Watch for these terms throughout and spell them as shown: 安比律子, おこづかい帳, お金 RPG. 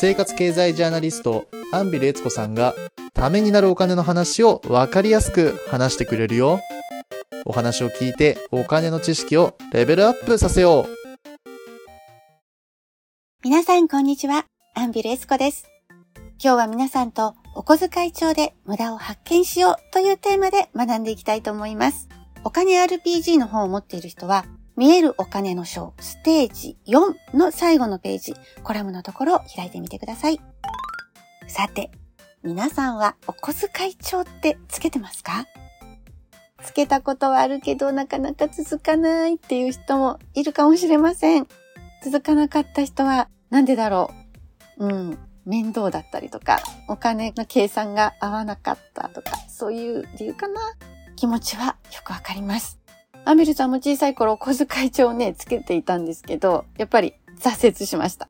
生活経済ジャーナリスト安比律子さんがためになるお金の話を分かりやすく話してくれるよ。お話を聞いてお金の知識をレベルアップさせよう。皆さんこんにちは、安比律子です。今日は皆さんとお小遣い帳で無駄を発見しようというテーマで学んでいきたいと思います。お金 RPG の本を持っている人は見えるお金の章ステージ4の最後のページ、コラムのところを開いてみてください。さて、皆さんはお小遣い帳ってつけてますか？つけたことはあるけどなかなか続かないっていう人もいるかもしれません。続かなかった人はなんでだろう。面倒だったりとか、お金の計算が合わなかったとか、そういう理由かな。気持ちはよくわかります。アミルさんも小さい頃お小遣い帳をね、つけていたんですけど、やっぱり挫折しました。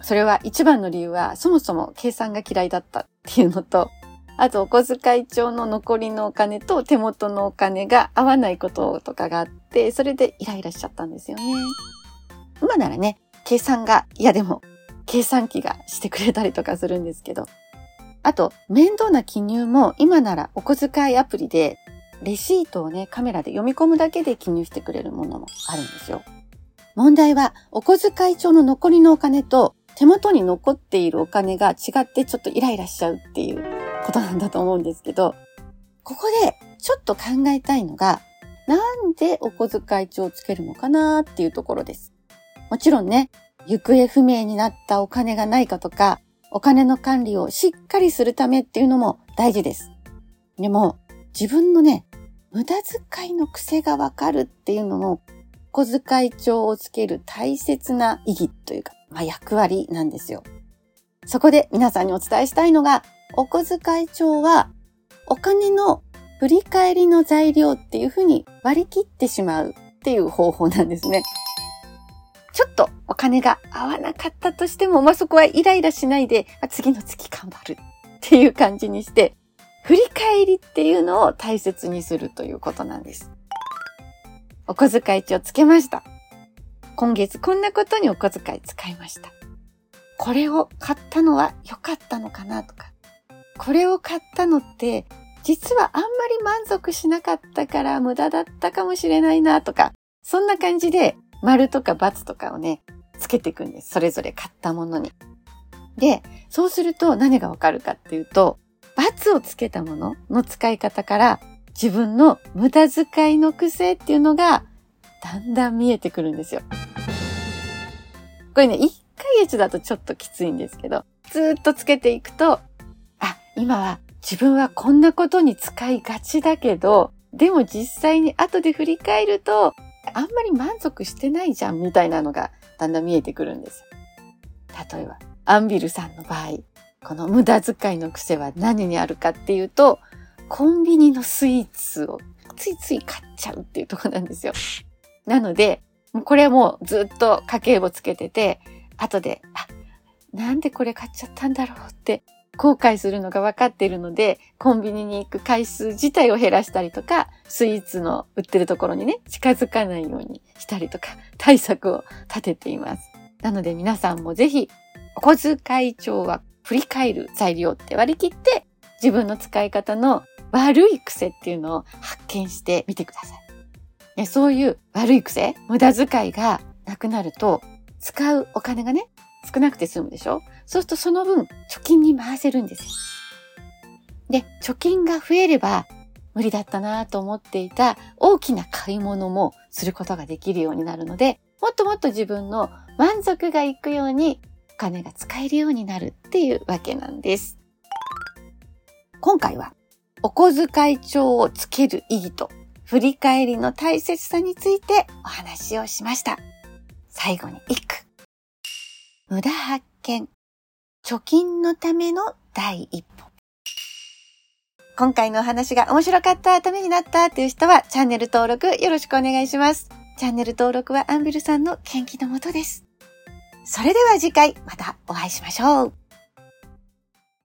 それは一番の理由は、そもそも計算が嫌いだったっていうのと、あとお小遣い帳の残りのお金と手元のお金が合わないこととかがあって、それでイライラしちゃったんですよね。今ならね、計算が嫌でも、計算機がしてくれたりとかするんですけど。あと、面倒な記入も今ならお小遣いアプリで、レシートをね、カメラで読み込むだけで記入してくれるものもあるんですよ。問題は、お小遣い帳の残りのお金と手元に残っているお金が違ってちょっとイライラしちゃうっていうことなんだと思うんですけど、ここでちょっと考えたいのが、なんでお小遣い帳をつけるのかなっていうところです。もちろんね、行方不明になったお金がないかとか、お金の管理をしっかりするためっていうのも大事です。でも、自分のね、無駄遣いの癖がわかるっていうのも、小遣い帳をつける大切な意義というか、役割なんですよ。そこで皆さんにお伝えしたいのが、お小遣い帳はお金の振り返りの材料っていうふうに割り切ってしまうっていう方法なんですね。ちょっとお金が合わなかったとしても、そこはイライラしないで、次の月頑張るっていう感じにして、振り返りっていうのを大切にするということなんです。お小遣い帳つけました。今月こんなことにお小遣い使いました。これを買ったのは良かったのかなとか、これを買ったのって実はあんまり満足しなかったから無駄だったかもしれないなとか、そんな感じで丸とか×とかをね、つけていくんです。それぞれ買ったものに。で、そうすると何がわかるかっていうと、×をつけたものの使い方から自分の無駄遣いの癖っていうのがだんだん見えてくるんですよ。これね、1ヶ月だとちょっときついんですけど、ずっとつけていくと、今は自分はこんなことに使いがちだけど、でも実際に後で振り返るとあんまり満足してないじゃんみたいなのがだんだん見えてくるんです。例えば、アンビルさんの場合、この無駄遣いの癖は何にあるかっていうと、コンビニのスイーツをついつい買っちゃうっていうところなんですよ。なので、これはもうずっと家計簿つけてて、後で、なんでこれ買っちゃったんだろうって後悔するのが分かっているので、コンビニに行く回数自体を減らしたりとか、スイーツの売ってるところにね、近づかないようにしたりとか、対策を立てています。なので皆さんもぜひ、お小遣い帳は振り返る材料って割り切って、自分の使い方の悪い癖っていうのを発見してみてください。ね、そういう悪い癖、無駄遣いがなくなると、使うお金がね、少なくて済むでしょ。そうするとその分、貯金に回せるんですよ。で、貯金が増えれば、無理だったなと思っていた大きな買い物もすることができるようになるので、もっともっと自分の満足がいくように、お金が使えるようになるっていうわけなんです。今回は、お小遣い帳をつける意義と、振り返りの大切さについてお話をしました。最後に一句。無駄発見、貯金のための第一歩。今回のお話が面白かった、ためになったという人はチャンネル登録よろしくお願いします。チャンネル登録はアンビルさんの研究のもとです。それでは次回またお会いしましょう。